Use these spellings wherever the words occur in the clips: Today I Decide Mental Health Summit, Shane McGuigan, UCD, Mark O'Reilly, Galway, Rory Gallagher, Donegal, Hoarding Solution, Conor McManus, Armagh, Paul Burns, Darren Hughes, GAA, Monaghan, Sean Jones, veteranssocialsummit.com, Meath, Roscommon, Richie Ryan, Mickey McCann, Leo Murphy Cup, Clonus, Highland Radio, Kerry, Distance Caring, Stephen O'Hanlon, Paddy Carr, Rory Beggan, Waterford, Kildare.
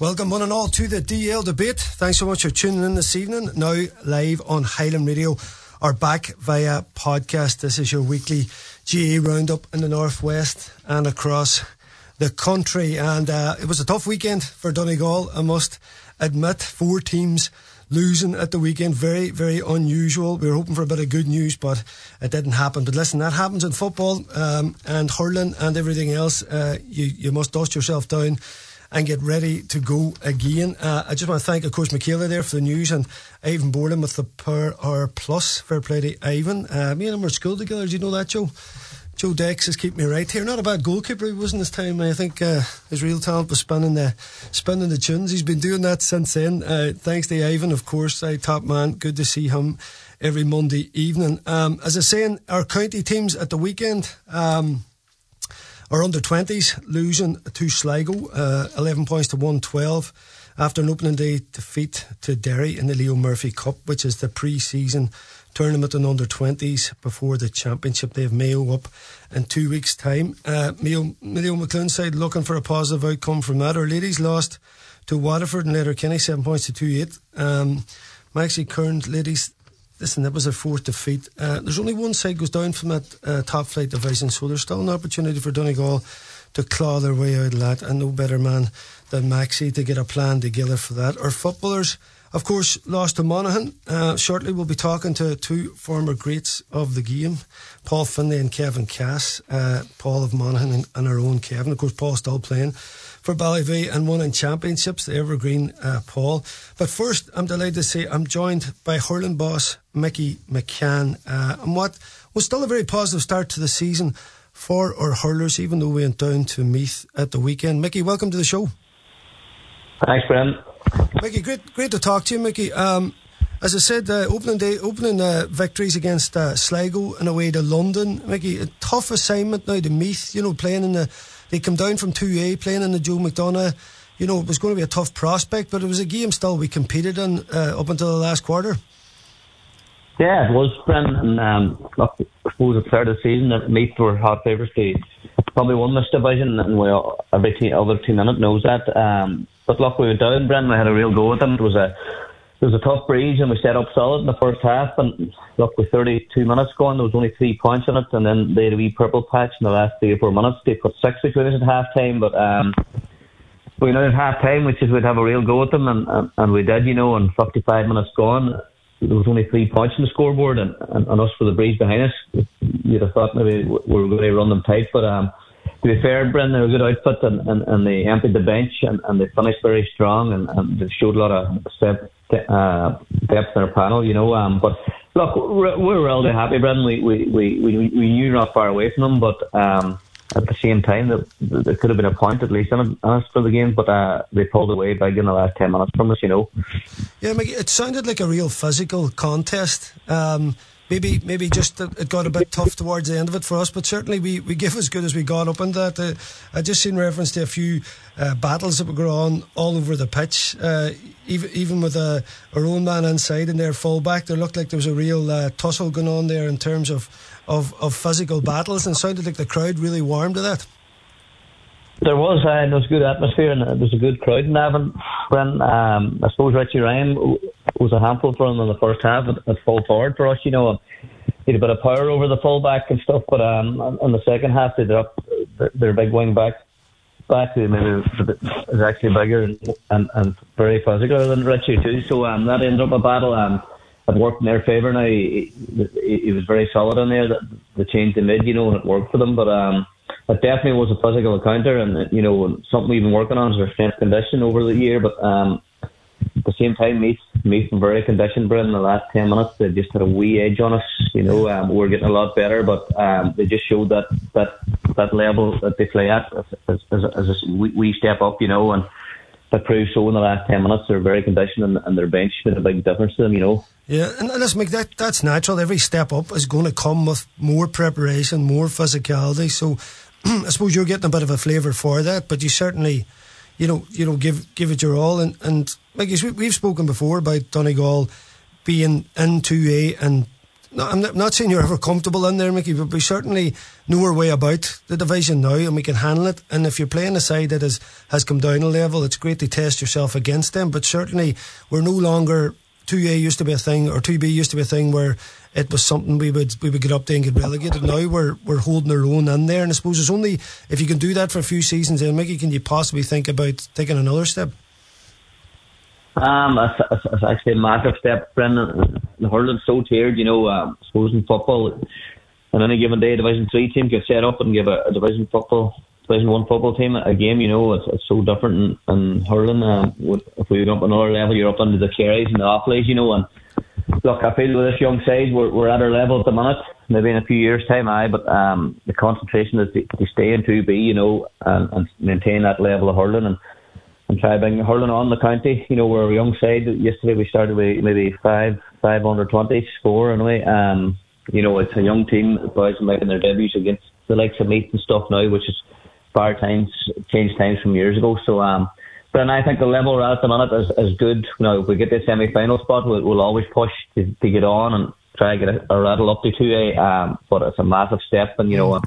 Welcome one and all to the DL debate. Thanks so much for tuning in this evening. Now live on Highland Radio or back via podcast. This is your weekly GAA roundup in the northwest and across the country. And it was a tough weekend for Donegal, I must admit. Four teams losing at the weekend. Very, very unusual. We were hoping for a bit of good news, but it didn't happen. But listen, that happens in football and hurling and everything else. You must dust yourself down and get ready to go again. I just want to thank, of course, Michaela there for the news, and Ivan Borden with the Per Hour Plus. Fair play to Ivan. Me and him were at school together. Do you know that, Joe? Joe Dex has kept me right here. Not a bad goalkeeper he was in his time. I think his real talent was spinning the tunes. He's been doing that since then. Thanks to Ivan, of course. Top man. Good to see him every Monday evening. As I was saying, our county teams at the weekend, our under-20s losing to Sligo, 11 points to 112 after an opening day defeat to Derry in the Leo Murphy Cup, which is the pre-season tournament in under-20s before the championship. They have Mayo up in 2 weeks' time. Mayo McClune's side looking for a positive outcome from that. Our ladies lost to Waterford and Letterkenny, 7 points to 2-8. Maxie Kern's ladies, listen, that was their fourth defeat. There's only one side goes down from that top flight division, so there's still an opportunity for Donegal to claw their way out of that, and no better man than Maxie to get a plan together for that. Our footballers, of course, lost to Monaghan. Shortly we'll be talking to two former greats of the game, Paul Finlay and Kevin Cass. Paul of Monaghan and our own Kevin. Of course, Paul's still playing for Ballyvee and won in championships, the evergreen Paul. But first, I'm delighted to say I'm joined by hurling boss Mickey McCann. And what was still a very positive start to the season for our hurlers, even though we went down to Meath at the weekend. Mickey, welcome to the show. Thanks, Brendan. Mickey, great to talk to you, Mickey. As I said, opening victories against Sligo and away to London. Mickey, a tough assignment now to Meath, you know, playing in the... They come down from 2A, playing in the Joe McDonough. You know, it was going to be a tough prospect, but it was a game still we competed in up until the last quarter. Yeah, it was, Brendan. And look, I suppose at the start of the season, Meath were hot favourites. They probably won this division, and every other team in it knows that. But look, we went down, Brendan. We had a real go at them. It was a tough breeze, and we set up solid in the first half. And look, with 32 minutes going, there was only 3 points in it, and then they had a wee purple patch in the last 3 or 4 minutes. They put 6 between us at half time, but we know at half time, which is we'd have a real go at them, and we did, you know. And 55 minutes gone, there was only 3 points on the scoreboard, and us with the breeze behind us, you'd have thought maybe we were going to run them tight, but to be fair, Brendan, they were a good outfit, and they emptied the bench, and they finished very strong, and they showed a lot of depth in our panel, you know. But look, we're really happy, Brendan. We knew not far away from them, but at the same time, there could have been a point at least in us for the game, but they pulled away big in the last 10 minutes from us, you know. Yeah, Mickey, it sounded like a real physical contest. Maybe just it got a bit tough towards the end of it for us, but certainly we give as good as we got up in that. I just seen reference to a few battles that were going on all over the pitch, even with our own man inside and their fullback. There looked like there was a real tussle going on there in terms of physical battles, and sounded like the crowd really warmed to that. There was, and there was a good atmosphere, and there was a good crowd in Avon. When I suppose Richie Ryan was a handful for him in the first half at full forward for us, you know. He had a bit of power over the fullback and stuff, but in the second half they dropped their big wing back who maybe is actually bigger and very physical than Richie too. So that ended up a battle. It worked in their favour. Now he was very solid in there. The change they made, you know, and it worked for them, but. It definitely was a physical encounter, and you know, something we've been working on is our strength condition over the year. But at the same time, Meath were very conditioned, Brendan. In the last 10 minutes, they just had a wee edge on us. You know, we're getting a lot better, but they just showed that level that they play at as a wee step up. You know, and that proved so in the last 10 minutes. They're very conditioned, and their bench made a big difference to them. You know. Yeah, and listen, Mick, that's natural. Every step up is going to come with more preparation, more physicality. So. I suppose you're getting a bit of a flavour for that, but you certainly, you know, give it your all. And like we've spoken before about Donegal being in 2A and I'm not saying you're ever comfortable in there, Mickey, but we certainly know our way about the division now and we can handle it. And if you're playing a side that has come down a level, it's great to test yourself against them. But certainly we're no longer... 2A used to be a thing, or 2B used to be a thing where it was something we would get up there and get relegated. Now we're holding our own in there, and I suppose it's only if you can do that for a few seasons, then Mickey, can you possibly think about taking another step? It's actually a massive step, Brendan. The hurling's so tiered, you know. I suppose in football, on any given day, a Division 3 team can set up and give a Division 1 football team a game, you know. It's so different in hurling. If we go up another level, you're up under the Kerrys and the Offleys, you know. And look, I feel with this young side, we're at our level at the minute. Maybe in a few years' time, but the concentration is to stay in 2B, you know, and maintain that level of hurling and try to bring hurling on the county. You know, we're a young side. Yesterday we started with maybe five under 20s, four anyway. You know, it's a young team. The boys are making their debuts against the likes of Meath and stuff now, which is changed times from years ago. So, but I think the level we're at the minute is good. You know, if we get this semi-final spot, we'll always push to get on and try to get a rattle up to 2A. But it's a massive step, and you know,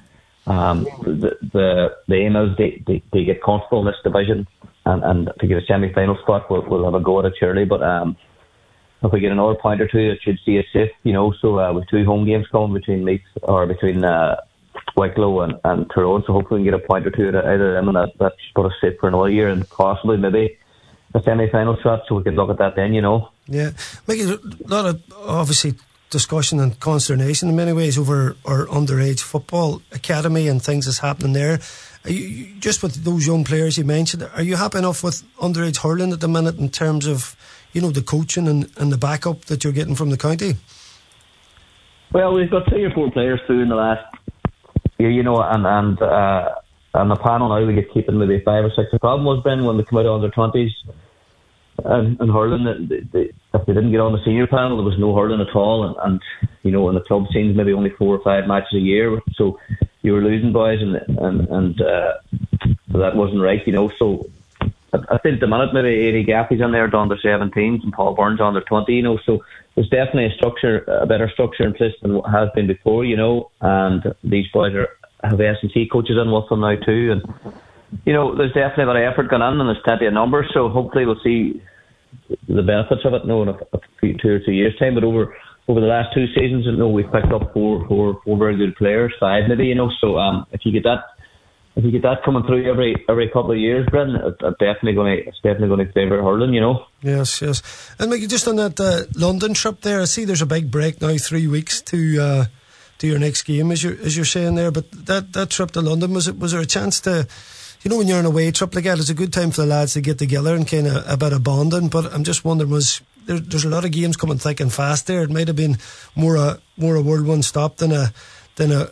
the aim is they get comfortable in this division and to get a semi-final spot, we'll have a go at it surely. But if we get another point or two, it should see us safe. You know, so with two home games coming between Wicklow and Tyrone, so hopefully we can get a point or two out of them, and that's put us safe for another year and possibly maybe a semi-final shot, so we could look at that then, you know. Yeah, Mickey, a lot of obviously discussion and consternation in many ways over our underage football academy and things that's happening there. Are you, just with those young players you mentioned, are you happy enough with underage hurling at the minute in terms of, you know, the coaching and the backup that you're getting from the county? Well, we've got three or four players through in the last, you know, and on the panel now we get keeping maybe 5 or 6. The problem was, Ben, when they come out of under 20s and hurling, if they didn't get on the senior panel, there was no hurling at all, and you know, in the club scenes maybe only 4 or 5 matches a year, so you were losing boys, and that wasn't right, you know. So I think the minute maybe 80 Gaffey's in there to under 17s and Paul Burns under 20, you know, so there's definitely a better structure in place than what has been before, you know. And these boys have S&C coaches in with them now too, and you know, there's definitely a lot of effort going in, and there's plenty of numbers, so hopefully we'll see the benefits of it, you know, in a 2 or 3 years time. But over the last 2 seasons, you know, we've picked up four very good players, 5 maybe, you know. So if you get that coming through every couple of years, Brendan, it's definitely going to favour hurling, you know. Yes. And Mickey, just on that London trip there, I see there's a big break now, 3 weeks to your next game, as you're saying there. But that trip to London, was there a chance to, you know, when you're on a away trip like that, it's a good time for the lads to get together and kind of a bit of bonding. But I'm just wondering, there's a lot of games coming thick and fast there. It might have been more a World One stop than a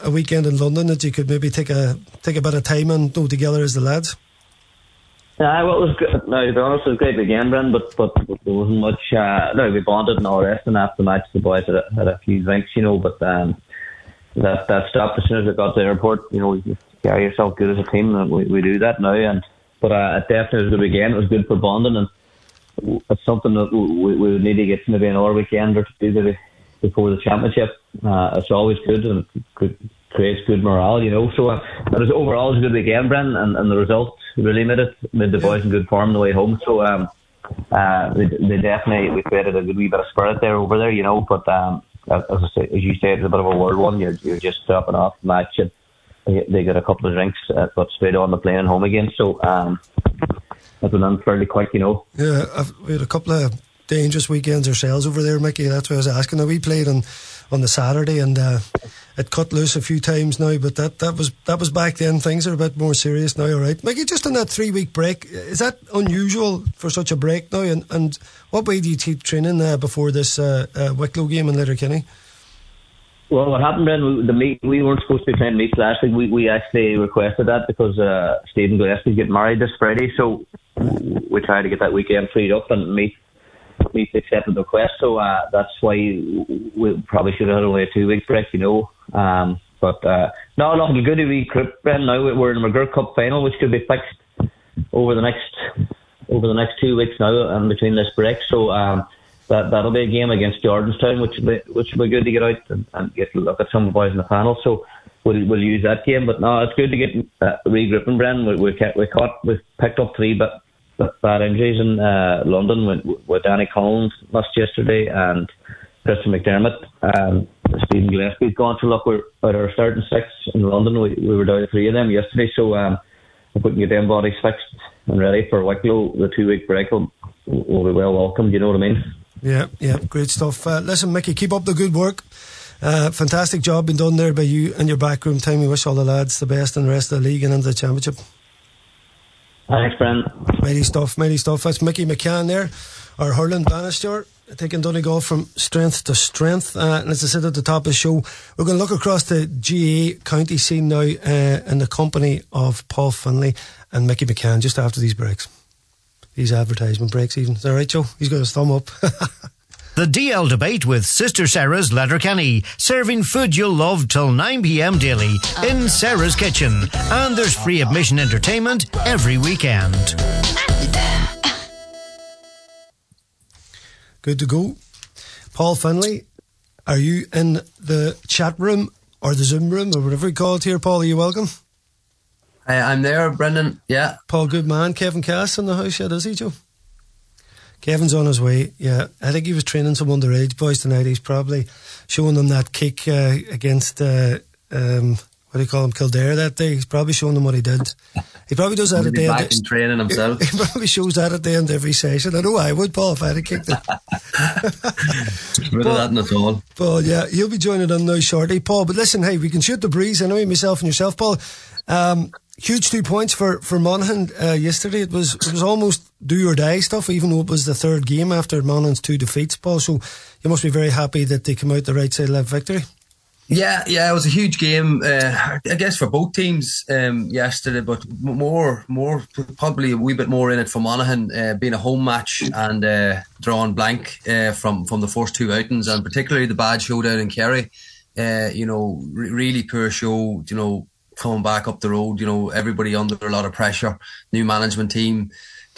weekend in London that you could maybe take a bit of time and go together as the lads. Yeah, well, it was good. No, to be honest, it was great again, Brendan, but there wasn't much. No, we bonded and all the rest, and after the match, the boys had a few drinks, you know. But that stopped as soon as I got to the airport. You know, you carry yourself good as a team, and we do that now. And but it definitely was a good weekend. It was good for bonding, and it's something that we would need to get maybe another weekend or two before the championship. It's always good, and it creates good morale, you know. So it was overall a good weekend, Brendan, and the result really made the boys in good form on the way home. So we created a good wee bit of spirit over there, you know. But as you say, it's a bit of a World One. You're just dropping off the match, and they got a couple of drinks, but straight on the plane and home again. So it went on fairly quick, you know. Yeah, we had a couple of dangerous weekends ourselves over there, Mickey. That's what I was asking. Now, we played on the Saturday, and it cut loose a few times now, but that was back then. Things are a bit more serious now, all right. Mickey, just on that 3-week break, is that unusual for such a break now? And what way do you keep training before this Wicklow game in Letterkenny? Well, what happened then, we weren't supposed to be playing Meath last week. We actually requested that because Stephen Gillespie is getting married this Friday, so we tried to get that weekend freed up, and Meath accepted the request, so that's why we probably should have had only a 2-week break, you know. But no, not a good recruit, Brendan. Now we're in the McGregor Cup final, which could be fixed over the next 2 weeks now, and between this break. So that'll be a game against Jordanstown, which will be good to get out and get a look at some of the boys in the panel. So we'll use that game. But no, it's good to get regrouping, Brendan. We picked up three bad injuries in London with Danny Collins lost yesterday and Christian McDermott. Stephen Gillespie's gone. So look, we're at our starting six in London. We were down to three of them yesterday. So if we can get them bodies fixed and ready for Wicklow, the 2-week break will be well welcomed. You know what I mean? Yeah, great stuff. Listen, Mickey, keep up the good work. Fantastic job being done there by you and your backroom team. We wish all the lads the best in the rest of the league and into the championship. Thanks, Brent. Mighty stuff. That's Mickey McCann there, our hurling banister, taking Donegal from strength to strength. And as I said at the top of the show, we're going to look across the GAA county scene now in the company of Paul Finlay and Mickey McCann just after these breaks. These advertisement breaks even. Is that right, Joe? He's got his thumb up. The DL Debate with Sister Sarah's Letterkenny, serving food you'll love till 9pm daily in Sarah's Kitchen, and there's free admission entertainment every weekend. Good to go. Paul Finlay, are you in the chat room or the Zoom room or whatever you call it here, Paul? Are you welcome? I'm there, Brendan, yeah. Paul, good man. Kevin Cass in the house yet, is he, Joe? Kevin's on his way, yeah. I think he was training some underage boys tonight. He's probably showing them that kick against, Kildare that day. He's probably showing them what he did. He probably does that at the end. He's training himself. He probably shows that at the end of every session. I know I would, Paul, if I had a kick. Rid of that in the hall. Paul, yeah, you'll be joining in now shortly, Paul. But listen, hey, we can shoot the breeze. I know you, myself and yourself, Paul. Huge 2 points for Monaghan yesterday. It was almost do or die stuff, even though it was the third game after Monaghan's 2 defeats, Paul. So you must be very happy that they came out the right side of that victory. Yeah, it was a huge game, I guess, for both teams yesterday, but more probably a wee bit more in it for Monaghan, being a home match and drawing blank from the first 2 outings, and particularly the bad showdown in Kerry. Really poor show, coming back up the road, everybody under a lot of pressure, new management team,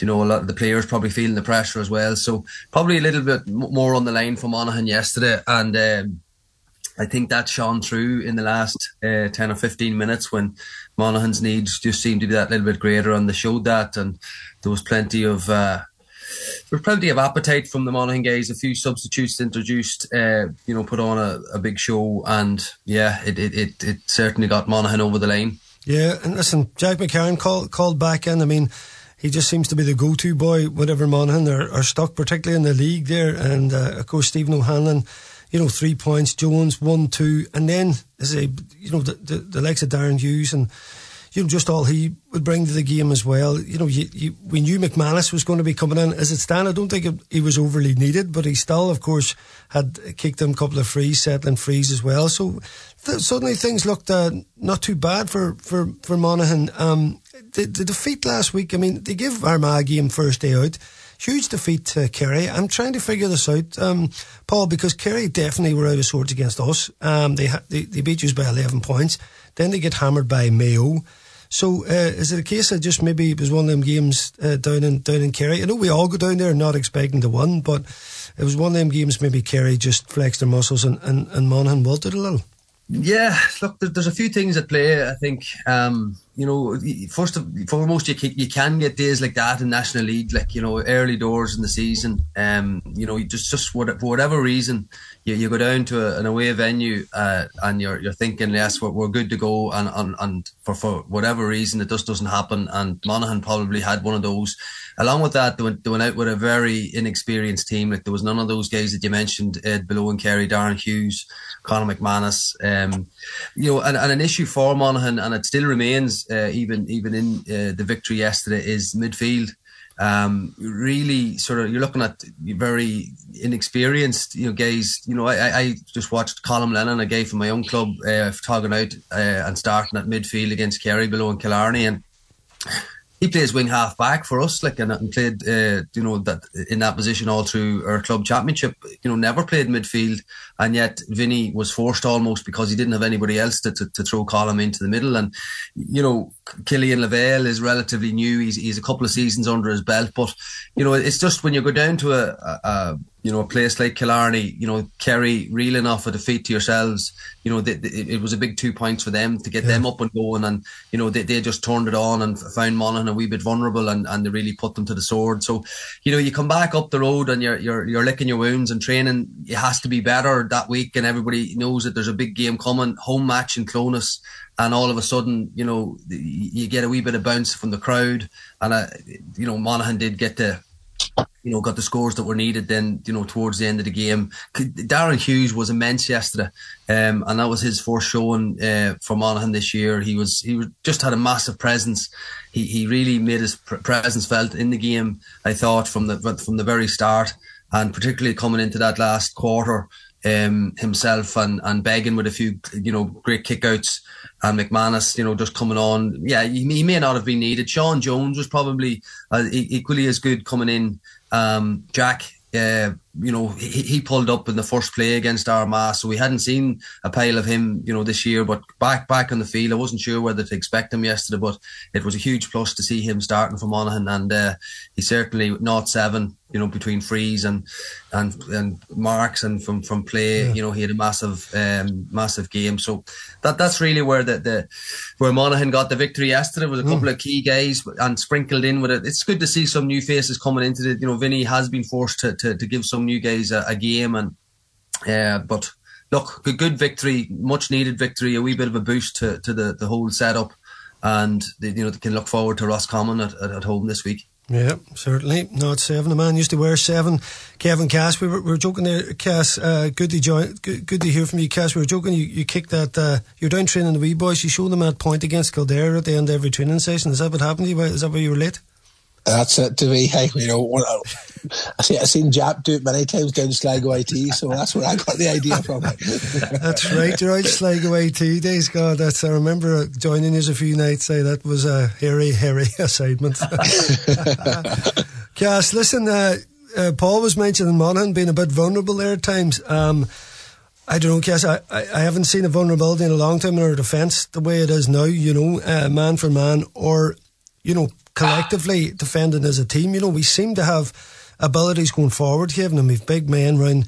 a lot of the players probably feeling the pressure as well. So probably a little bit more on the line for Monaghan yesterday. And I think that shone through in the last 10 or 15 minutes when Monaghan's needs just seemed to be that little bit greater, and they showed that. And there was plenty of appetite from the Monaghan guys. A few substitutes introduced, put on a big show, and yeah, it certainly got Monaghan over the line. Yeah, and listen, Jack McCarron called back in. I mean, he just seems to be the go-to boy whenever Monaghan are stuck, particularly in the league there. And of course, Stephen O'Hanlon, 3 points, Jones 1-2, and then as the likes of Darren Hughes and. Just all he would bring to the game as well. We knew McManus was going to be coming in. As it stands, I don't think he was overly needed, but he still, of course, had kicked him a couple of frees, settling frees as well. So suddenly things looked not too bad for Monaghan. The defeat last week, I mean, they gave Armagh a game first day out. Huge defeat to Kerry. I'm trying to figure this out, Paul, because Kerry definitely were out of sorts against us. They beat us by 11 points. Then they get hammered by Mayo. So is it a case that just maybe it was one of them games down in Kerry? I know we all go down there not expecting to win, but it was one of them games maybe Kerry just flexed their muscles and Monaghan wilted a little. Yeah, look, there's a few things at play, I think. First and foremost, you can get days like that in National League, early doors in the season. For whatever reason, you go down to an away venue and you're thinking, yes, we're good to go, and for whatever reason, it just doesn't happen. And Monaghan probably had one of those. Along with that, they went out with a very inexperienced team. There was none of those guys that you mentioned, Ed Below and Kerry, Darren Hughes, Conor McManus, and an issue for Monaghan, and it still remains even in the victory yesterday, is midfield. Really sort of, you're looking at very inexperienced guys. I just watched Colm Lennon, a guy from my own club, togging out and starting at midfield against Kerry, Below and Killarney, and he plays wing half back for us, and played, that in that position all through our club championship. Never played midfield, and yet Vinny was forced almost because he didn't have anybody else to throw Colm into the middle. And Killian Lavelle is relatively new; he's a couple of seasons under his belt. But it's just when you go down to a you know, a place like Killarney, you know, Kerry reeling off a defeat to yourselves, you know, it was a big 2 points for them to get them up and going. And, you know, they just turned it on and found Monaghan a wee bit vulnerable, and they really put them to the sword. So, you know, you come back up the road and you're licking your wounds and training. It has to be better that week, and everybody knows that there's a big game coming, home match in Clonus. And all of a sudden, you know, you get a wee bit of bounce from the crowd. And, you know, Monaghan did get the... you know, got the scores that were needed then, you know, towards the end of the game. Darren Hughes was immense yesterday, and that was his first showing for Monaghan this year. He just had a massive presence. He really made his presence felt in the game, I thought, from the very start, and particularly coming into that last quarter, himself and begging with a few, you know, great kickouts, and McManus, you know, just coming on. Yeah, he may not have been needed. Sean Jones was probably equally as good coming in. Jack, you know, he pulled up in the first play against Armagh, so we hadn't seen a pile of him, you know, this year. But back on the field, I wasn't sure whether to expect him yesterday, but it was a huge plus to see him starting for Monaghan. And he certainly, 0-7, you know, between frees and marks and from play, you know, he had a massive game. So that's really where where Monaghan got the victory yesterday. It was a couple of key guys and sprinkled in with it. It's good to see some new faces coming into it. You know, Vinny has been forced to give some new guys a game, and but look, good victory, much needed victory, a wee bit of a boost to the whole setup, and they can look forward to Roscommon at home this week. Yeah, certainly. 0-7. The man used to wear 7. Kevin Cass, we were joking there, Cass. Good to hear from you, Cass. We were joking. You kicked that. You're down training the wee boys. You showed them that point against Kildare at the end of every training session. Is that what happened to you? Is that why you were late? That's it to me. Hey, you know, I've seen Jap do it many times down Sligo IT, so that's where I got the idea from. That's right, you're out Sligo IT days. God, I remember joining you a few nights. Say that was a hairy assignment. Cass, listen, Paul was mentioning Monaghan being a bit vulnerable there at times. I don't know, Cass, I haven't seen a vulnerability in a long time in our defence the way it is now. You know, man for man, or you know, collectively defending as a team. You know, we seem to have abilities going forward, Kevin, and we've big men round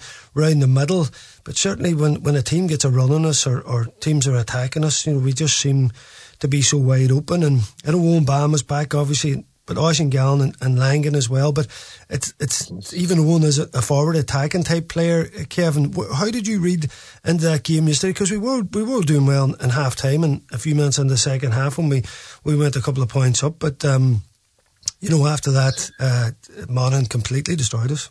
the middle, but certainly when a team gets a run on us or teams are attacking us, you know, we just seem to be so wide open. And I know Owen Bam is back, obviously, but Oisin Gallen and Langan as well, but it's even Owen as a forward attacking type player. Kevin, how did you read into that game yesterday? Because we were doing well in half time, and a few minutes in the second half when we went a couple of points up, but you know, after that, Monaghan completely destroyed us.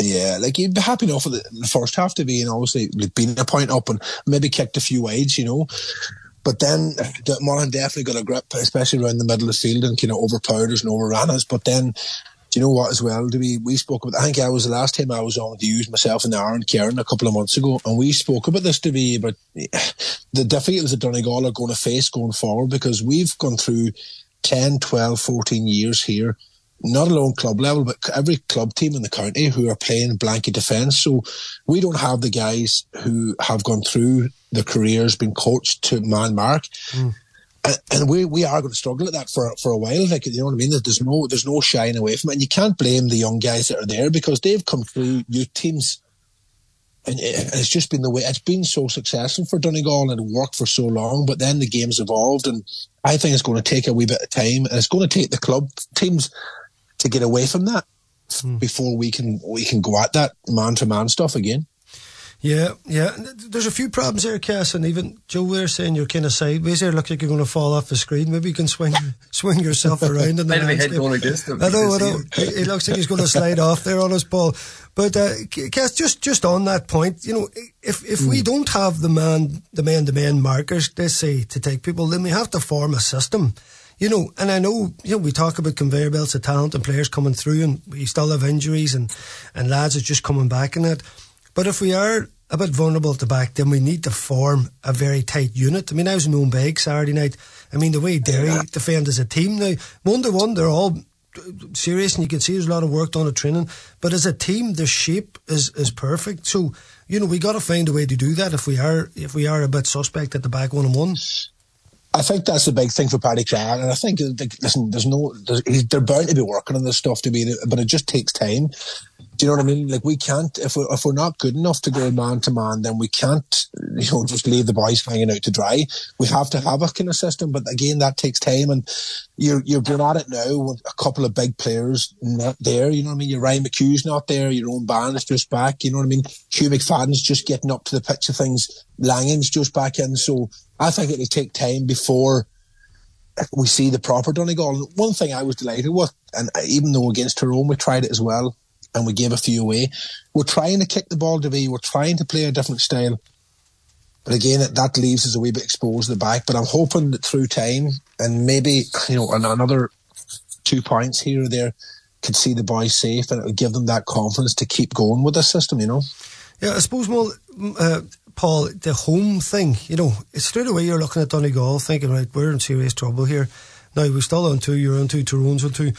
Yeah, like, you'd be happy enough with the first half to be, and obviously being a point up and maybe kicked a few wides, you know. But then Monaghan definitely got a grip, especially around the middle of the field, and kind of overpowered us and overran us. But then, do you know what, as well? We spoke about, I think I was the last time I was on with Hughes, myself and Aaron Kieran a couple of months ago, and we spoke about this, about the difficulties that Donegal are going to face going forward, because we've gone through 10, 12, 14 years here, not alone club level, but every club team in the county who are playing blanket defence. So we don't have the guys who have gone through their careers, been coached to man mark. And we are going to struggle at that for a while. Like, you know what I mean? There's no shying away from it. And you can't blame the young guys that are there, because they've come through youth teams. And it's just been the way it's been so successful for Donegal, and it worked for so long. But then the game's evolved, and I think it's going to take a wee bit of time, and it's going to take the club teams to get away from that before we can go at that man-to-man stuff again. Yeah. There's a few problems there, Cass, and even Joe, we're saying you're kind of sideways there. Look like you're going to fall off the screen. Maybe you can swing yourself around. And I know. It looks like he's going to slide off there on us, Paul. But Cass, just on that point, you know, if we don't have the man-to-man markers, they say, to take people, then we have to form a system. You know, and I know, you know, we talk about conveyor belts of talent and players coming through, and we still have injuries and lads are just coming back in it. But if we are a bit vulnerable at the back, then we need to form a very tight unit. I mean, I was in Owenbeg Saturday night. I mean, the way Derry defend as a team now, 1-to-1, they're all serious, and you can see there's a lot of work done at training. But as a team, the shape is perfect. So, you know, we got to find a way to do that if we are a bit suspect at the back 1-on-1. I think that's the big thing for Paddy Clark, and I think, listen, they're bound to be working on this stuff, but it just takes time. Do you know what I mean? Like, we can't, if we're not good enough to go man to man, then we can't, you know, just leave the boys hanging out to dry. We have to have a kind of system, but again, that takes time. And you're going at it now with a couple of big players not there. You know what I mean? Your Ryan McHugh's not there. Your own band is just back. You know what I mean? Hugh McFadden's just getting up to the pitch of things. Langham's just back in. So I think it'll take time before we see the proper Donegal. One thing I was delighted with, and even though against Tyrone we tried it as well, and we gave a few away, we're trying to kick the ball to be, we're trying to play a different style. But again, that leaves us a wee bit exposed at the back. But I'm hoping that through time, and maybe, you know, another 2 points here or there could see the boys safe, and it would give them that confidence to keep going with this system, you know. Yeah, I suppose, well, Paul, the home thing, you know, straight away you're looking at Donegal thinking, right, we're in serious trouble here. Now, we're still on two, you're on two, Tyrone's on two.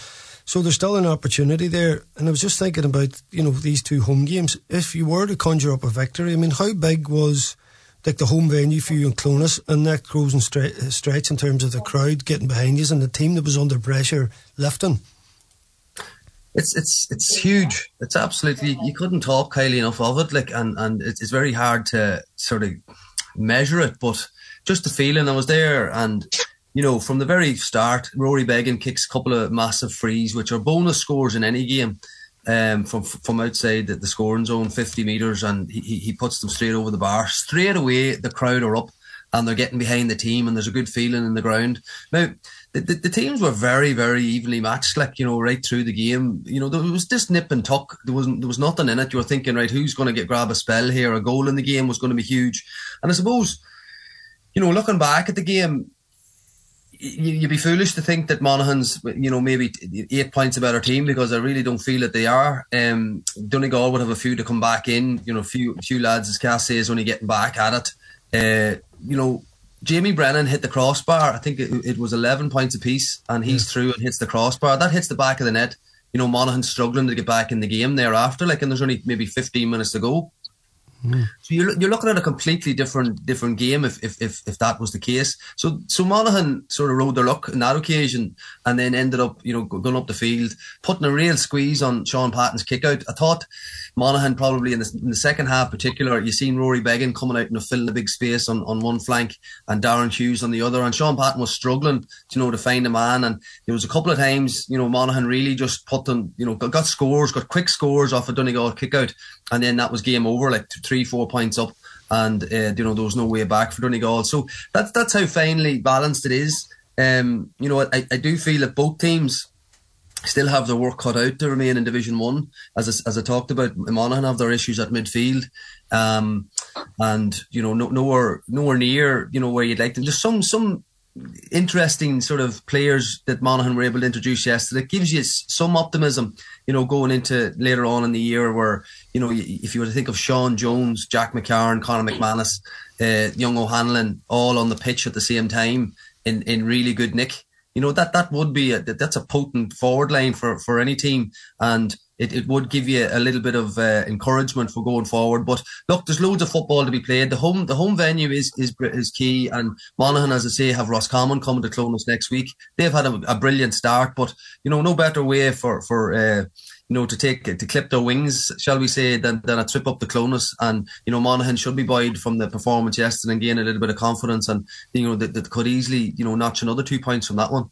So there's still an opportunity there. And I was just thinking about, you know, these two home games. If you were to conjure up a victory, I mean, how big was, like, the home venue for you in Clonus, and that grows and stretch in terms of the crowd getting behind you and the team that was under pressure lifting? It's huge. It's absolutely, you couldn't talk highly enough of it. Like, and it's very hard to sort of measure it, but just the feeling I was there. And you know, from the very start, Rory Began kicks a couple of massive frees, which are bonus scores in any game, from outside the scoring zone, 50 metres, and he puts them straight over the bar. Straight away, the crowd are up, and they're getting behind the team, and there's a good feeling in the ground. Now, the teams were very, very evenly matched, like, you know, right through the game. You know, there was just nip and tuck. There was nothing in it. You were thinking, right, who's going to grab a spell here? A goal in the game was going to be huge. And I suppose, you know, looking back at the game, you'd be foolish to think that Monaghan's, you know, maybe 8 points a better team, because I really don't feel that they are. Donegal would have a few to come back in, you know, a few lads, as Cass says, only getting back at it. You know, Jamie Brennan hit the crossbar. I think it was 11 points apiece, and he's through and hits the crossbar. That hits the back of the net. You know, Monaghan's struggling to get back in the game thereafter, like, and there's only maybe 15 minutes to go. So you're looking at a completely different game if that was the case. So Monaghan sort of rode their luck on that occasion, and then ended up, you know, going up the field, putting a real squeeze on Sean Patton's kick out. I thought Monaghan probably in the second half particular, you seen Rory Began coming out and filling the big space on one flank, and Darren Hughes on the other, and Sean Patton was struggling, you know, to find a man. And there was a couple of times, you know, Monaghan really just put them, you know, got quick scores off a Donegal kick out, and then that was game over, like 3-4 points up, and you know, there was no way back for Donegal. So that's how finely balanced it is. You know, I do feel that both teams still have their work cut out to remain in Division 1. As I talked about, Monaghan have their issues at midfield, and you know, nowhere near, you know, where you'd like them. Just some interesting sort of players that Monaghan were able to introduce yesterday. It gives you some optimism, you know, going into later on in the year, where, you know, if you were to think of Sean Jones, Jack McCarron, Conor McManus, young O'Hanlon, all on the pitch at the same time in really good nick, you know, that would be that's a potent forward line for any team, and it would give you a little bit of encouragement for going forward. But look, there's loads of football to be played. The home venue is key, and Monaghan, as I say, have Roscommon coming to Clonus next week. They've had a brilliant start, but you know, no better way for you know, to clip their wings, shall we say, than a trip up the Clonus. And you know, Monaghan should be buoyed from the performance yesterday and gain a little bit of confidence, and you know, that could easily, you know, notch another 2 points from that one.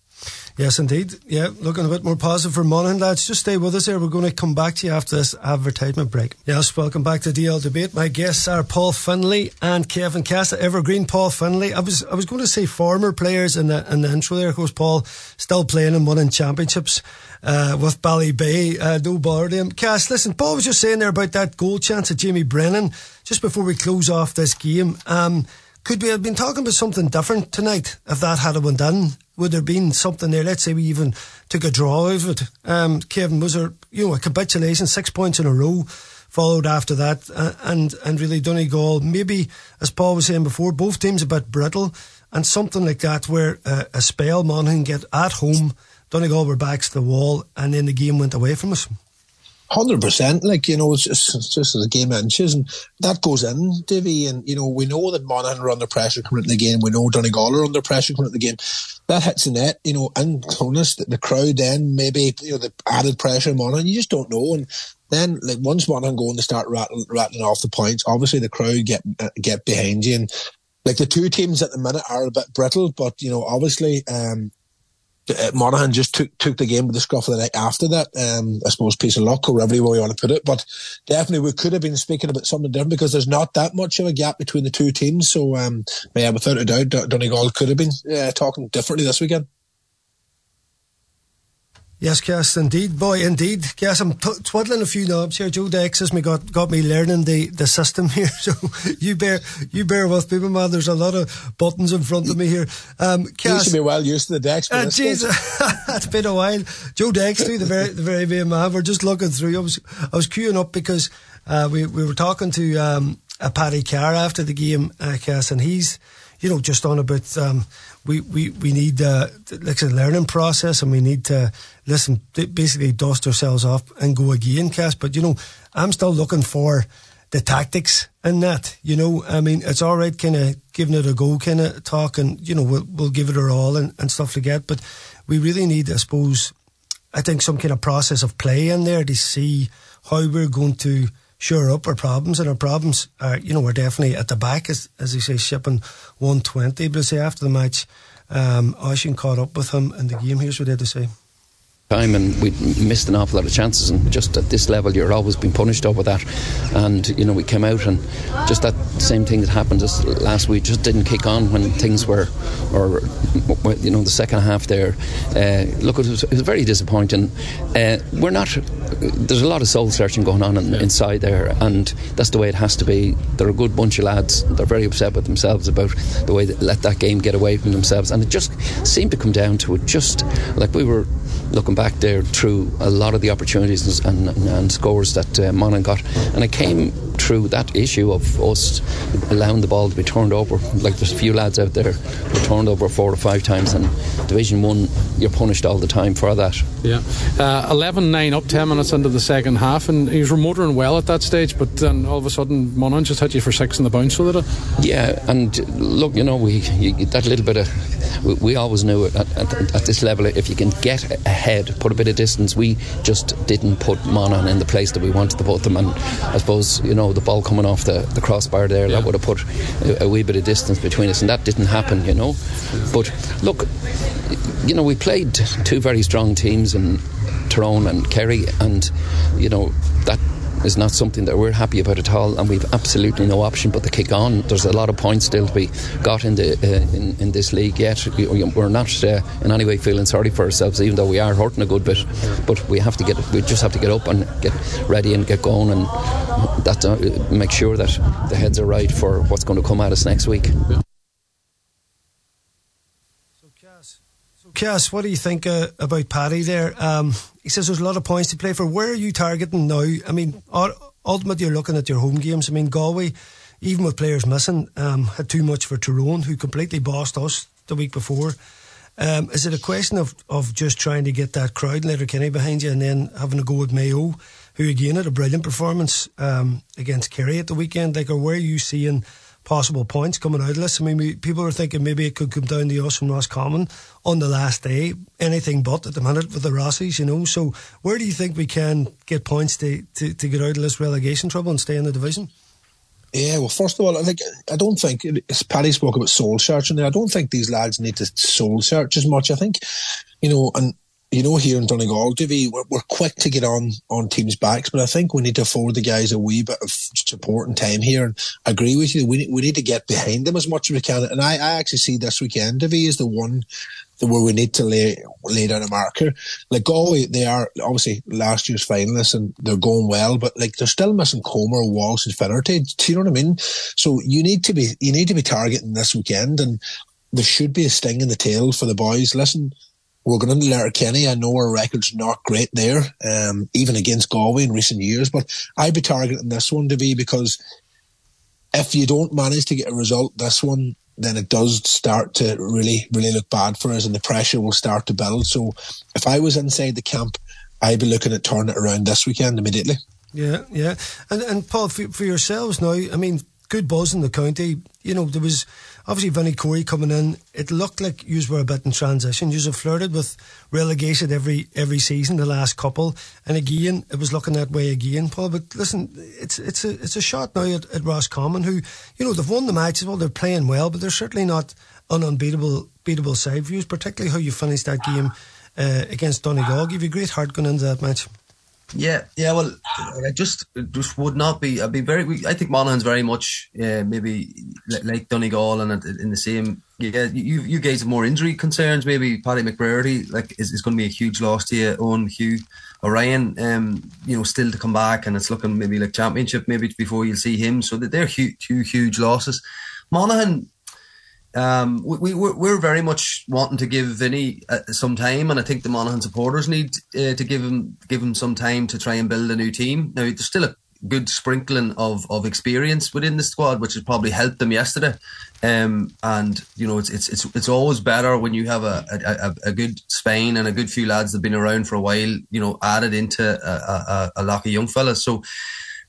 Yes, indeed. Yeah, looking a bit more positive for Monaghan, lads. Just stay with us here. We're going to come back to you after this advertisement break. Yes, welcome back to DL Debate. My guests are Paul Finlay and Kevin Cass. Evergreen Paul Finlay. I was going to say former players in the intro there. Of course, Paul still playing and winning championships with Ballybay. No bother to him. Cass, listen, Paul was just saying there about that goal chance at Jamie Brennan just before we close off this game. Could we have been talking about something different tonight if that had been done? Would there have been something there? Let's say we even took a draw out of it. Kevin, was there, you know, a capitulation, 6 points in a row followed after that, and really Donegal, maybe, as Paul was saying before, both teams a bit brittle, and something like that where a spell Monaghan get at home, Donegal were backs to the wall, and then the game went away from us. 100%. Like, you know, it's just the game inches, and that goes in, Davy. And, you know, we know that Monaghan are under pressure coming into the game. We know Donegal are under pressure coming into the game. That hits the net, you know, and Clonus, the crowd then, maybe, you know, the added pressure on Monaghan, you just don't know. And then, like, once Monaghan go and they start rattling off the points, obviously the crowd get behind you. And, like, the two teams at the minute are a bit brittle, but, you know, obviously, Monaghan just took the game with the scruff of the neck after that. I suppose piece of luck, or whatever you want to put it, but definitely we could have been speaking about something different, because there's not that much of a gap between the two teams. So yeah, without a doubt, Donegal could have been talking differently this weekend. Yes, Cass, indeed, boy, indeed. Cass, I'm twiddling a few knobs here. Joe Dex has got me learning the system here, so you bear with people, man. There's a lot of buttons in front of me here. Cass, you should be well used to the Dex. It's been a while. Joe Dex, too, the very main man. We're just looking through. I was queuing up because we were talking to a Paddy Carr after the game, Cass, and he's, you know, just on about we need like a learning process, and we need to listen, basically dust ourselves off and go again, Cass. But, you know, I'm still looking for the tactics in that. You know, I mean, it's all right kind of giving it a go kind of talk, and, you know, we'll give it our all and stuff like that. But we really need, I suppose, I think, some kind of process of play in there to see how we're going to shore up our problems, and our problems are, you know, we're definitely at the back, as you say, shipping 120. But I say after the match, Oisin caught up with him in the game. Here's what they had to say. Time, and we missed an awful lot of chances, and just at this level you're always being punished over that. And, you know, we came out, and just that same thing that happened just last week just didn't kick on when things were, or, you know, the second half there. Look, it was very disappointing. We're not, there's a lot of soul searching going on inside there, and that's the way it has to be. They're a good bunch of lads, they're very upset with themselves about the way they let that game get away from themselves, and it just seemed to come down to it, just like we were looking back there through a lot of the opportunities and scores that Monaghan got, and it came through that issue of us allowing the ball to be turned over. Like, there's a few lads out there who are turned over 4 or 5 times, and Division 1 you're punished all the time for that. Yeah, 11-9 up 10 minutes into the second half, and he was motoring well at that stage, but then all of a sudden Monaghan just hit you for 6 in the bounce with it. Yeah, and look, you know, that little bit of, we always knew at this level, if you can get ahead, put a bit of distance. We just didn't put Monaghan in the place that we wanted to put them, and I suppose, you know, the ball coming off the crossbar there, that would have put a wee bit of distance between us, and that didn't happen, you know. But look, you know, we played two very strong teams in Tyrone and Kerry, and, you know, that is not something that we're happy about at all, and we've absolutely no option but to kick on. There's a lot of points still to be got in the in this league yet. We're not in any way feeling sorry for ourselves, even though we are hurting a good bit. But we just have to get up and get ready and get going, and that make sure that the heads are right for what's going to come at us next week. Cass, what do you think about Paddy there? He says there's a lot of points to play for. Where are you targeting now? I mean, ultimately you're looking at your home games. I mean, Galway, even with players missing, had too much for Tyrone, who completely bossed us the week before. Is it a question of just trying to get that crowd, Letterkenny, behind you, and then having a go at Mayo, who again had a brilliant performance against Kerry at the weekend? Like, or where are you seeing possible points coming out of this? I mean, people are thinking maybe it could come down to us from Roscommon on the last day, anything but at the minute with the Rossies, you know. So where do you think we can get points to get out of this relegation trouble and stay in the division? Yeah, well, first of all, I don't think, as Paddy spoke about soul searching there, I don't think these lads need to soul search as much. I think, you know, and you know, here in Donegal, we're quick to get on teams' backs, but I think we need to afford the guys a wee bit of support and time here. And I agree with you, we need to get behind them as much as we can. And I actually see this weekend, Davy, is the one where we need to lay down a marker. Like Galway, they are obviously last year's finalists and they're going well, but like they're still missing Comer, Walsh and Finnerty. Do you know what I mean? So you need to be targeting this weekend, and there should be a sting in the tail for the boys. Listen, we're going into Letterkenny. I know our record's not great there, even against Galway in recent years, but I'd be targeting this one, Davy, because if you don't manage to get a result this one, then it does start to really, really look bad for us, and the pressure will start to build. So if I was inside the camp, I'd be looking at turning it around this weekend immediately. Yeah, yeah. And Paul, for yourselves now, I mean, good buzz in the county. You know, there was obviously Vinnie Corey coming in. It looked like yous were a bit in transition. Yous have flirted with relegation every season, the last couple. And again, it was looking that way again, Paul. But listen, it's a shot now at Roscommon, who, you know, they've won the matches. Well, they're playing well, but they're certainly not an unbeatable side for yous, particularly how you finished that game against Donegal. Give you great heart going into that match. Yeah. Well, I just would not be. I'd be very. I think Monaghan's very much maybe like Donegal and in the same. Yeah, you guys have more injury concerns. Maybe Paddy McBrearty is going to be a huge loss to you. Owen, Hugh, O'Ryan, still to come back, and it's looking maybe like championship maybe before you'll see him. So they're huge losses. Monaghan. We're very much wanting to give Vinny some time, and I think the Monaghan supporters need to give him some time to try and build a new team. Now, there's still a good sprinkling of experience within the squad, which has probably helped them yesterday. And you know, it's always better when you have a good spine and a good few lads that've been around for a while. You know, added into a lot of young fellas. So.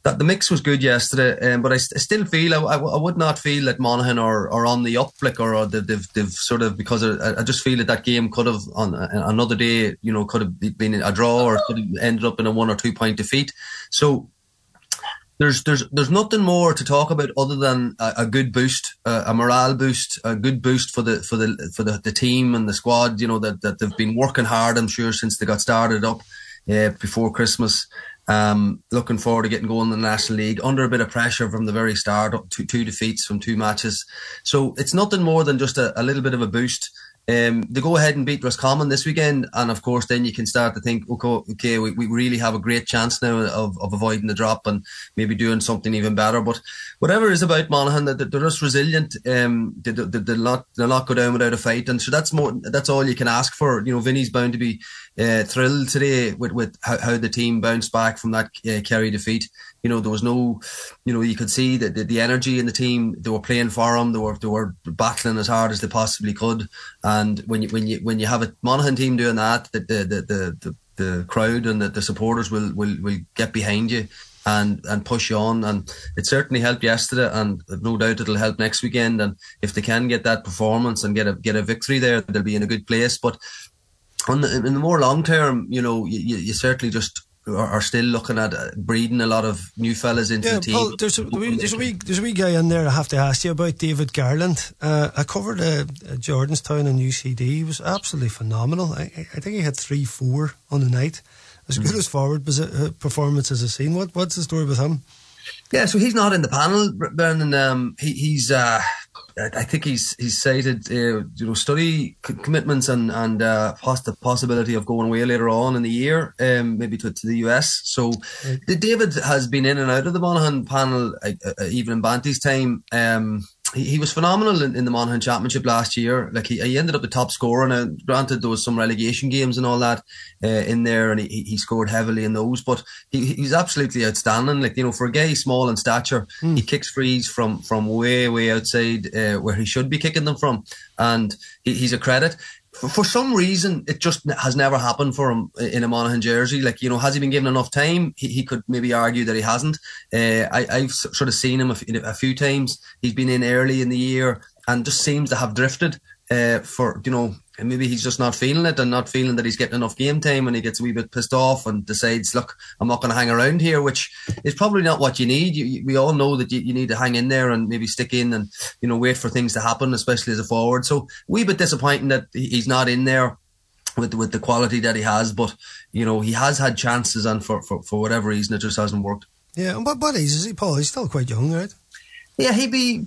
The mix was good yesterday, but I still feel I would not feel that Monaghan are on the up, they've sort of, because I just feel that game could have on another day, you know, could have been a draw or could have ended up in a 1 or 2 point defeat. So there's nothing more to talk about other than a good boost, a morale boost, a good boost for the team and the squad. You know that they've been working hard, I'm sure, since they got started up before Christmas. Looking forward to getting going in the National League under a bit of pressure from the very start, up to 2 defeats from 2 matches. So it's nothing more than just a little bit of a boost. They go ahead and beat Roscommon this weekend, and of course then you can start to think, okay, we really have a great chance now of avoiding the drop and maybe doing something even better. But whatever it is about Monaghan, they're just resilient. They'll not go down without a fight, and so that's all you can ask for. You know, Vinny's bound to be thrilled today with how the team bounced back from that Kerry defeat. You know, there was no, you know, you could see that the energy in the team. They were playing for him. They were battling as hard as they possibly could. And when you have a Monaghan team doing that, the crowd and the supporters will get behind you and push you on. And it certainly helped yesterday, and no doubt it'll help next weekend. And if they can get that performance and get a victory there, they'll be in a good place. But in the more long term, you know, you certainly just. Are still looking at breeding a lot of new fellas into the team. Paul, there's a wee guy in there I have to ask you about, David Garland. I covered Jordanstown and UCD. He was absolutely phenomenal. I think he had 3-4 on the night. As good as forward performance as I've seen. What's the story with him? Yeah, so he's not in the panel, Brendan. He's I think he's cited study commitments and the possibility of going away later on in the year, maybe to the US. So David has been in and out of the Monaghan panel, even in Banty's time. He was phenomenal in the Monaghan Championship last year. Like he ended up the top scorer. Now, granted, there was some relegation games and all that in there, and he scored heavily in those. But he's absolutely outstanding. Like, you know, for a guy small in stature, he kicks frees from way outside where he should be kicking them from, and he's a credit. For some reason, it just has never happened for him in a Monaghan jersey. Like, you know, has he been given enough time? He could maybe argue that he hasn't. I've sort of seen him a few times. He's been in early in the year and just seems to have drifted for, you know, maybe he's just not feeling it and not feeling that he's getting enough game time, and he gets a wee bit pissed off and decides, look, I'm not going to hang around here, which is probably not what you need. We all know that you need to hang in there and maybe stick in and, you know, wait for things to happen, especially as a forward. So a wee bit disappointing that he's not in there with the quality that he has, but, you know, he has had chances, and for whatever reason, it just hasn't worked. Yeah, and what age is he, Paul? He's still quite young, right? Yeah, he'd be,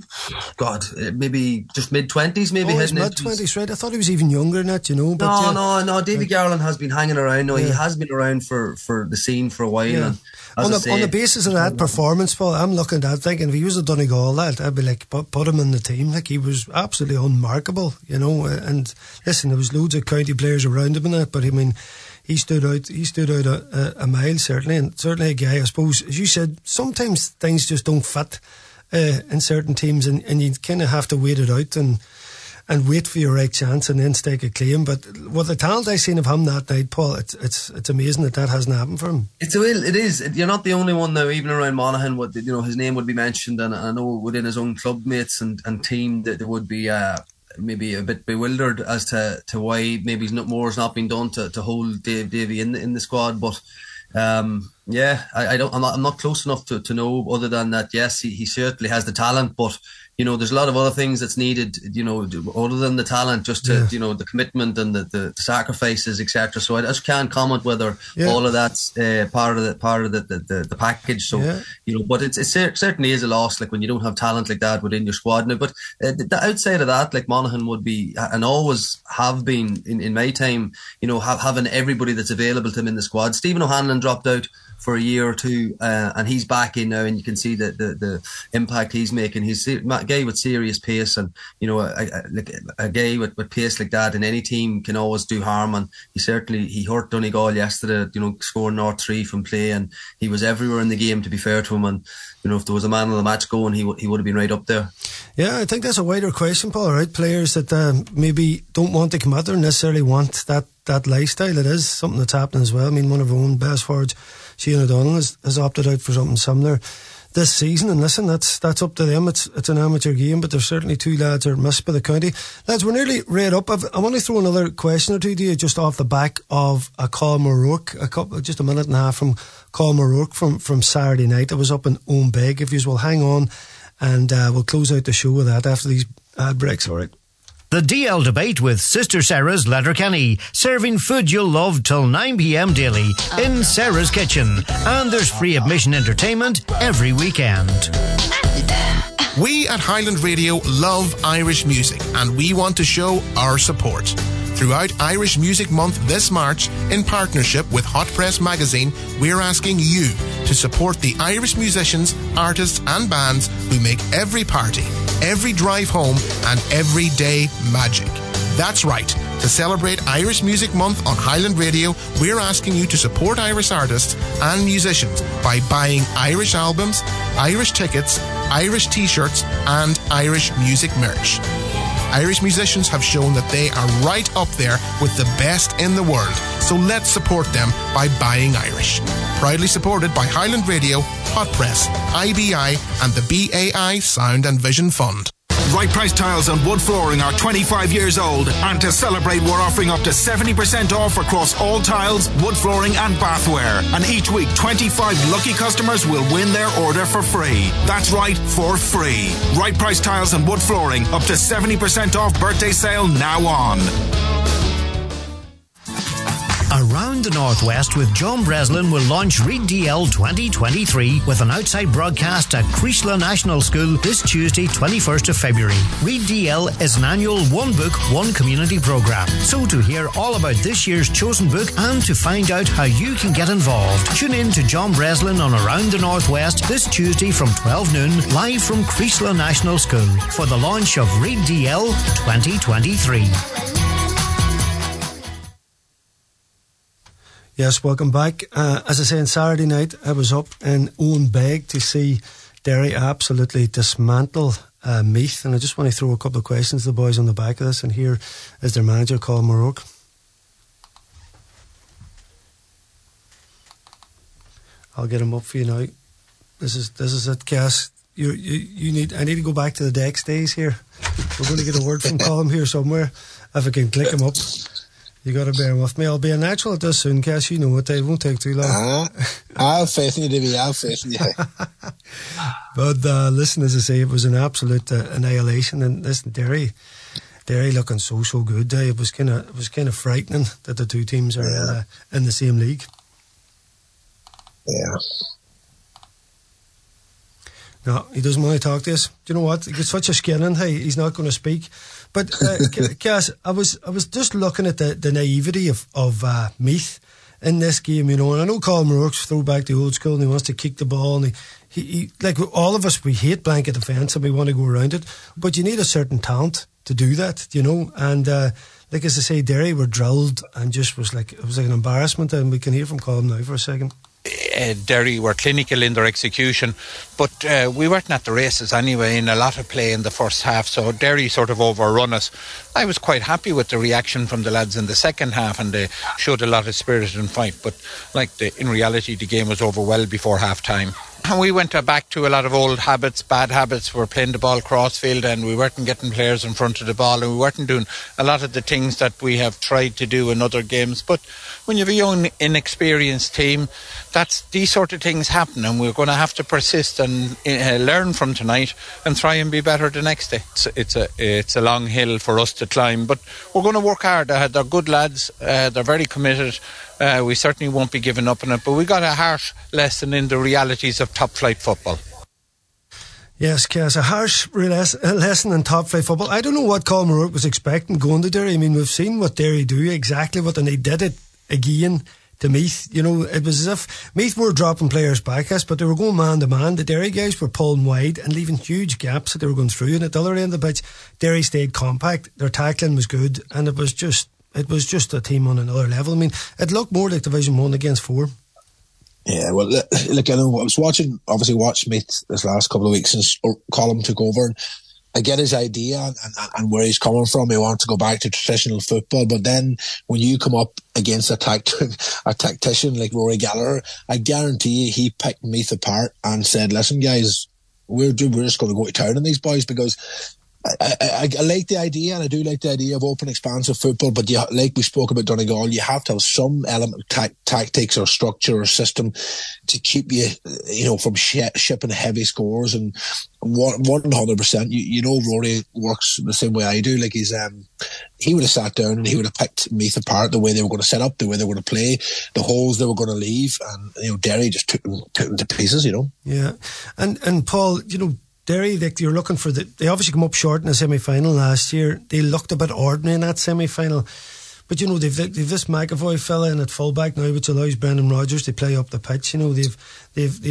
maybe just mid-20s, maybe. Oh, he's mid-20s, right? I thought he was even younger than that, you know. But no, David Garland has been hanging around. No, yeah. He has been around for the scene for a while. Yeah. And on the basis of that performance, Paul, I'm looking at that thinking, if he was a Donegal lad, I'd be like, put him in the team. Like, he was absolutely unmarkable, you know. And listen, there was loads of county players around him in that, but I mean... He stood out a mile, certainly, and certainly a guy, I suppose, as you said, sometimes things just don't fit in certain teams, and you kind of have to wait it out. And and wait for your right chance and then stake a claim. But with the talent I seen of him that night, Paul, it's amazing that hasn't happened for him. It is. You're not the only one now. Even around Monaghan, his name would be mentioned, and I know within his own club mates and team that there would be maybe a bit bewildered as to why maybe more has not been done to hold Davey in the squad, but. I'm not close enough to know, other than that, yes, he certainly has the talent, but, there's a lot of other things that's needed, other than the talent, just to, the commitment and the sacrifices, etc. So I just can't comment whether all of that's part of the package. So, but it certainly is a loss, like when you don't have talent like that within your squad now. But outside of that, like Monaghan would be, and always have been in my time, having everybody that's available to him in the squad. Stephen O'Hanlon dropped out for a year or two, and he's back in now, and you can see the impact he's making. He's a guy with serious pace, and a guy with pace like that in any team can always do harm. And he hurt Donegal yesterday, scoring 0-3 from play, and he was everywhere in the game, to be fair to him. And if there was a man of the match going, he would have been right up there. Yeah, I think that's a wider question, Paul. Right, players that maybe don't want to come out there necessarily want that lifestyle. It is something that's happening as well. I mean, one of our own best forwards, Shane O'Donnell, has opted out for something similar this season, and listen, that's up to them. It's an amateur game, but there's certainly two lads that are missed by the county. Lads, we're nearly read up. I want to throw another question or two to you just off the back of a Colm O'Rourke, just a minute and a half from Colm O'Rourke from Saturday night. I was up in Owenbeg. If you will hang on, and we'll close out the show with that after these breaks. All right. The DL Debate with Sister Sarah's Letterkenny, serving food you'll love till 9pm daily in Sarah's Kitchen, and there's free admission entertainment every weekend. We at Highland Radio love Irish music, and we want to show our support. Throughout Irish Music Month this March, in partnership with Hot Press Magazine, we're asking you to support the Irish musicians, artists and bands who make every party, every drive home and every day magic. That's right. To celebrate Irish Music Month on Highland Radio, we're asking you to support Irish artists and musicians by buying Irish albums, Irish tickets, Irish t-shirts and Irish music merch. Irish musicians have shown that they are right up there with the best in the world, so let's support them by buying Irish. Proudly supported by Highland Radio, Hot Press, IBI and the BAI Sound and Vision Fund. Right Price Tiles and Wood Flooring are 25 years old, and to celebrate we're offering up to 70% off across all tiles, wood flooring and bathware, and each week 25 lucky customers will win their order for free. That's right, for free. Right Price Tiles and Wood Flooring, up to 70% off birthday sale now on. Around the Northwest with John Breslin will launch Read DL 2023 with an outside broadcast at Croísla National School this Tuesday, 21st of February. Read DL is an annual one book, one community programme. So to hear all about this year's chosen book and to find out how you can get involved, tune in to John Breslin on Around the Northwest this Tuesday from 12 noon, live from Croísla National School for the launch of Read DL 2023. Yes, welcome back. As I say, on Saturday night, I was up in Owenbeg to see Derry absolutely dismantle Meath. And I just want to throw a couple of questions to the boys on the back of this. And here is their manager, Colm O'Rourke. I'll get him up for you now. This is it, Cass. I need to go back to the Dex days here. We're going to get a word from Colm here somewhere, if I can click him up. You got to bear with me. I'll be a natural at this soon, Cass. You know it. It won't take too long. I'll face you, Davey. I'll face you. But listen, as I say, it was an absolute annihilation. And listen, Derry looking so good. Day. It was kind of frightening that the two teams are in the same league. Yeah. No, he doesn't want to talk to us. Do you know what? He gets such a skin in. Hey, he's not going to speak. But Cass, I was just looking at the naivety of Meath in this game, And I know Colm O'Rourke's throwback to old school, and he wants to kick the ball, and he like all of us, we hate blanket defence and we want to go around it. But you need a certain talent to do that, And like as I say, Derry were drilled and just was like it was like an embarrassment. And we can hear from Colm now for a second. Derry were clinical in their execution, but we weren't at the races anyway in a lot of play in the first half, so Derry sort of overrun us. I was quite happy with the reaction from the lads in the second half, and they showed a lot of spirit and fight, but in reality the game was over well before half time. And we went back to a lot of old habits, bad habits. We were playing the ball crossfield and we weren't getting players in front of the ball, and we weren't doing a lot of the things that we have tried to do in other games. But when you have a young, inexperienced team, these sort of things happen, and we're going to have to persist and learn from tonight and try and be better the next day. It's a long hill for us to climb, but we're going to work hard. They're good lads, they're very committed. We certainly won't be giving up on it, but we got a harsh lesson in the realities of top-flight football. Yes, Cass, a harsh lesson in top-flight football. I don't know what Colm O'Rourke was expecting going to Derry. I mean, we've seen what Derry do, exactly what, and they did it again to Meath. You know, it was as if Meath were dropping players back us, but they were going man-to-man. The Derry guys were pulling wide and leaving huge gaps that they were going through. And at the other end of the pitch, Derry stayed compact. Their tackling was good, and it was just a team on another level. I mean, it looked more like Division 1 against 4. Yeah, well, look, I know I was watched Meath this last couple of weeks since Colm took over, and I get his idea and where he's coming from. He wants to go back to traditional football, but then when you come up against a tactician like Rory Gallagher, I guarantee you he picked Meath apart and said, listen, guys, we're just going to go to town on these boys, because I like the idea, and I do like the idea of open, expansive football, but like we spoke about Donegal, you have to have some element of tactics or structure or system to keep you from shipping heavy scores. And 100%, you know, Rory works the same way I do. Like he would have sat down and he would have picked Meath apart, the way they were going to set up, the way they were going to play, the holes they were going to leave, and you know, Derry just took them to pieces, you know. Yeah, and Paul, you know, Derry, you're looking for they obviously come up short in the semi-final last year. They looked a bit ordinary in that semi-final, but you know, they've this McAvoy fella in at fullback now, which allows Brendan Rodgers to play up the pitch. You know, they've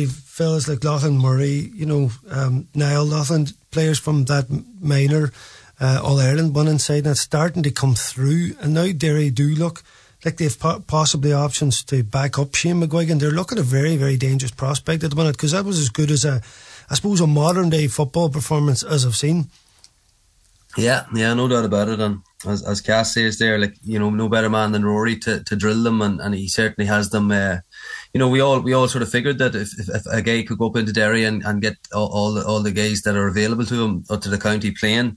fellas like Loughlin Murray, you know, Niall Loughlin, players from that minor All Ireland one inside, and it's starting to come through. And now Derry do look like they've possibly options to back up Shane McGuigan. They're looking at a very, very dangerous prospect at the minute, because that was as good as a modern day football performance as I've seen. Yeah, no doubt about it. And as Cass says there, like, you know, no better man than Rory to drill them, and he certainly has them. You know, we all sort of figured that if a guy could go up into Derry and get all the guys that are available to him up to the county playing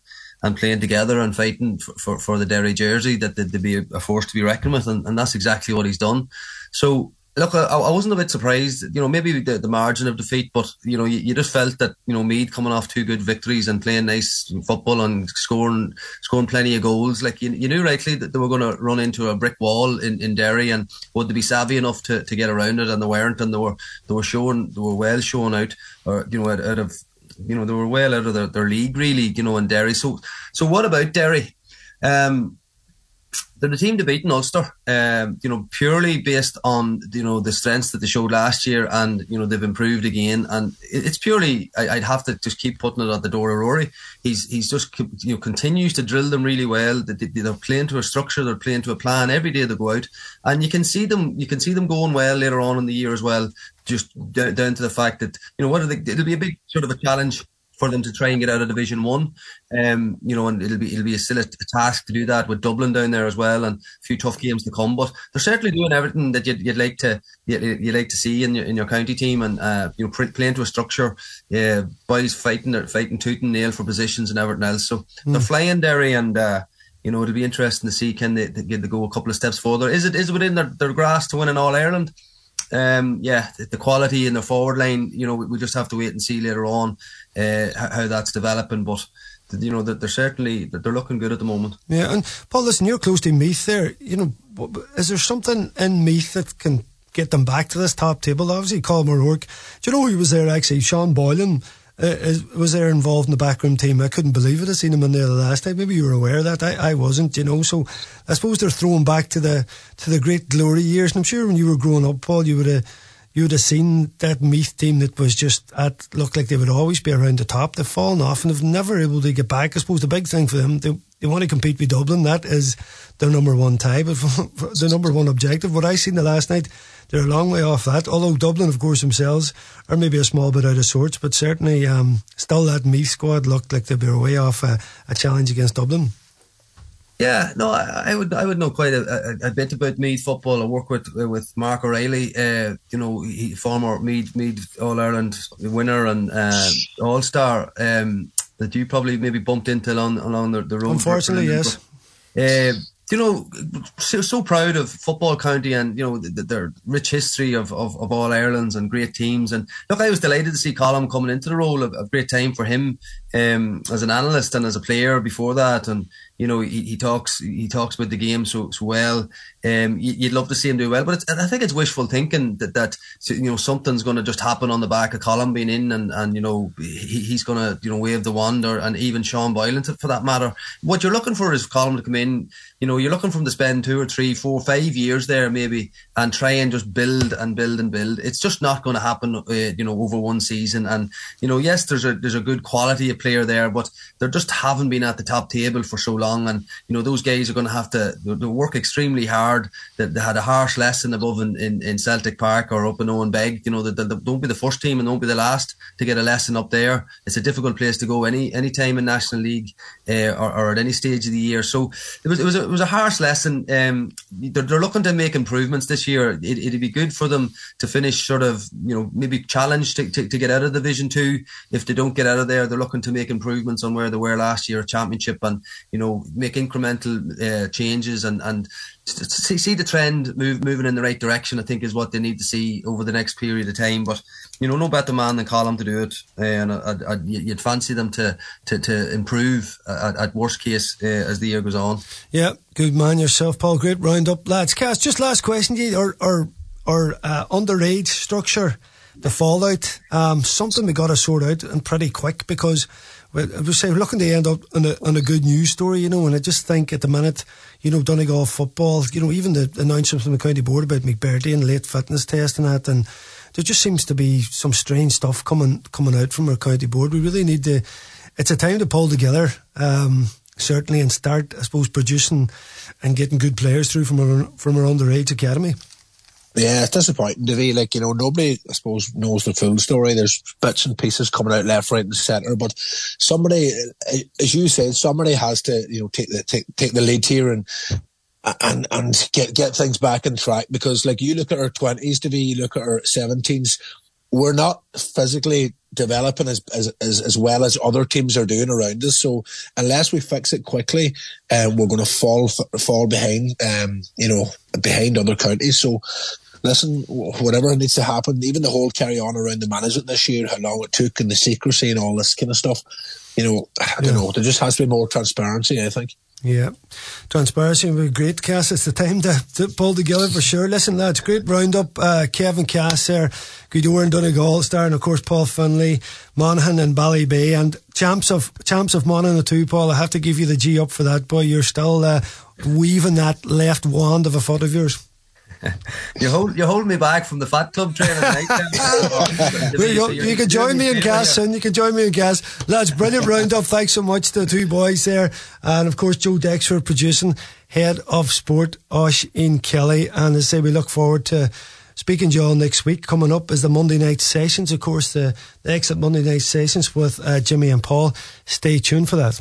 together and fighting for the Derry jersey, that they'd be a force to be reckoned with, and that's exactly what he's done. So look, I wasn't a bit surprised, you know, maybe the margin of defeat, but, you know, you just felt that, you know, Meath coming off two good victories and playing nice football and scoring plenty of goals, like, you knew rightly that they were going to run into a brick wall in Derry, and would they be savvy enough to get around it, and they weren't, and they were well shown out, or, you know, out of, you know, they were well out of their league, really, you know, in Derry. So what about Derry? They're the team to beat in Ulster, you know, purely based on, you know, the strengths that they showed last year, and, you know, they've improved again, and it's purely, I'd have to just keep putting it at the door of Rory. He's just, you know, continues to drill them really well. They're playing to a structure, they're playing to a plan every day they go out, and you can see them going well later on in the year as well, just down to the fact that, you know, it'll be a big sort of a challenge for them to try and get out of Division 1, you know, and it'll be still a task to do that, with Dublin down there as well, and a few tough games to come. But they're certainly doing everything that you'd like to see in your county team, and you know, playing to a structure. Yeah, boys fighting tooth and nail for positions and everything else. So they're flying, Derry, and you know, it'll be interesting to see, can they go a couple of steps further. Is it within their grasp to win an All Ireland? Yeah, the quality in the forward line, you know, we just have to wait and see later on how that's developing. But, you know, they're looking good at the moment. Yeah, and Paul, listen, you're close to Meath there. You know, is there something in Meath that can get them back to this top table? Obviously, Colm O'Rourke. Do you know who was there, actually? Sean Boylan was there, involved in the backroom team. I couldn't believe it. I seen him in there the last time. Maybe you were aware of that. I wasn't, you know. So I suppose they're thrown back to the great glory years. And I'm sure when you were growing up, Paul, you would have you'd have seen that Meath team that was just at, looked like they would always be around the top. They've fallen off and they've never able to get back. I suppose the big thing for them, they want to compete with Dublin. That is their number one tie, but the number one objective. What I seen the last night, they're a long way off that. Although Dublin, of course, themselves are maybe a small bit out of sorts, but certainly still that Meath squad looked like they were way off a challenge against Dublin. Yeah, no, I would know quite a bit about Meath football. I work with Mark O'Reilly, he, former Meath All Ireland winner and All Star that you probably maybe bumped into along the road. Unfortunately, yes. So proud of football county and, their rich history of All-Irelands and great teams. And look, I was delighted to see Colm coming into the role. A great time for him as an analyst and as a player before that. And, he talks about the game so well. You'd love to see him do well. But I think it's wishful thinking that something's going to just happen on the back of Colm being in and he's going to, wave the wand and even Sean Boylan for that matter. What you're looking for is Colm to come in. You're looking for him to spend 2 or 3, 4, 5 years there maybe and try and just build. It's just not going to happen, over one season. And, yes, there's a good quality of player there, but they just haven't been at the top table for so long. And, those guys are going to have to work extremely hard. They had a harsh lesson above in Celtic Park or up in Owenbeg. They don't be the first team and don't be the last to get a lesson up there. It's a difficult place to go any time in National League or at any stage of the year. So it was a harsh lesson. They're looking to make improvements this year. It'd be good for them to finish sort of, maybe challenged to get out of Division 2. If they don't get out of there, they're looking to make improvements on where they were last year, Championship, and, make incremental changes and see the trend moving in the right direction, I think, is what they need to see over the next period of time. But, no better man than Colm to do it. And you'd fancy them to improve at worst case as the year goes on. Yeah, good man yourself, Paul. Great round-up, lads. Cass, just last question to you. Our underage structure, the fallout, something we got to sort out and pretty quick because we're looking to end up on a good news story, and I just think at the minute, Donegal football, even the announcements from the county board about McBurty and late fitness test and that, and there just seems to be some strange stuff coming out from our county board. We really need to, it's a time to pull together, certainly, and start, I suppose, producing and getting good players through from our underage academy. Yeah, it's disappointing to be nobody, I suppose, knows the full story. There's bits and pieces coming out left, right and centre, but somebody, as you said, somebody has to, take the lead here and get things back on track, because you look at our 20s, to be, you look at our 17s, we're not physically developing as well as other teams are doing around us. So unless we fix it quickly, we're going to fall behind, behind other counties. So listen, whatever needs to happen, even the whole carry on around the management this year, how long it took and the secrecy and all this kind of stuff, I don't know. There just has to be more transparency, I think. Yeah, transparency would be great, Cass. It's the time to pull together for sure. Listen, lads, great roundup. Kevin Cass there, Goodore and Donegal star, and of course Paul Finlay, Monaghan and Ballybay, and champs of Monaghan too. Paul, I have to give you the G up for that, boy. You're still weaving that left wand of a foot of yours. You're holding me back from the Fat Club training. You can join me in Cass soon. You can join me in Cass. Lads, brilliant roundup. Thanks so much to the two boys there. And of course, Joe Dexford, producing, head of sport, Oisin Kelly. And as I say, we look forward to speaking to you all next week. Coming up is the Monday night sessions. Of course, the exit Monday night sessions with Jimmy and Paul. Stay tuned for that.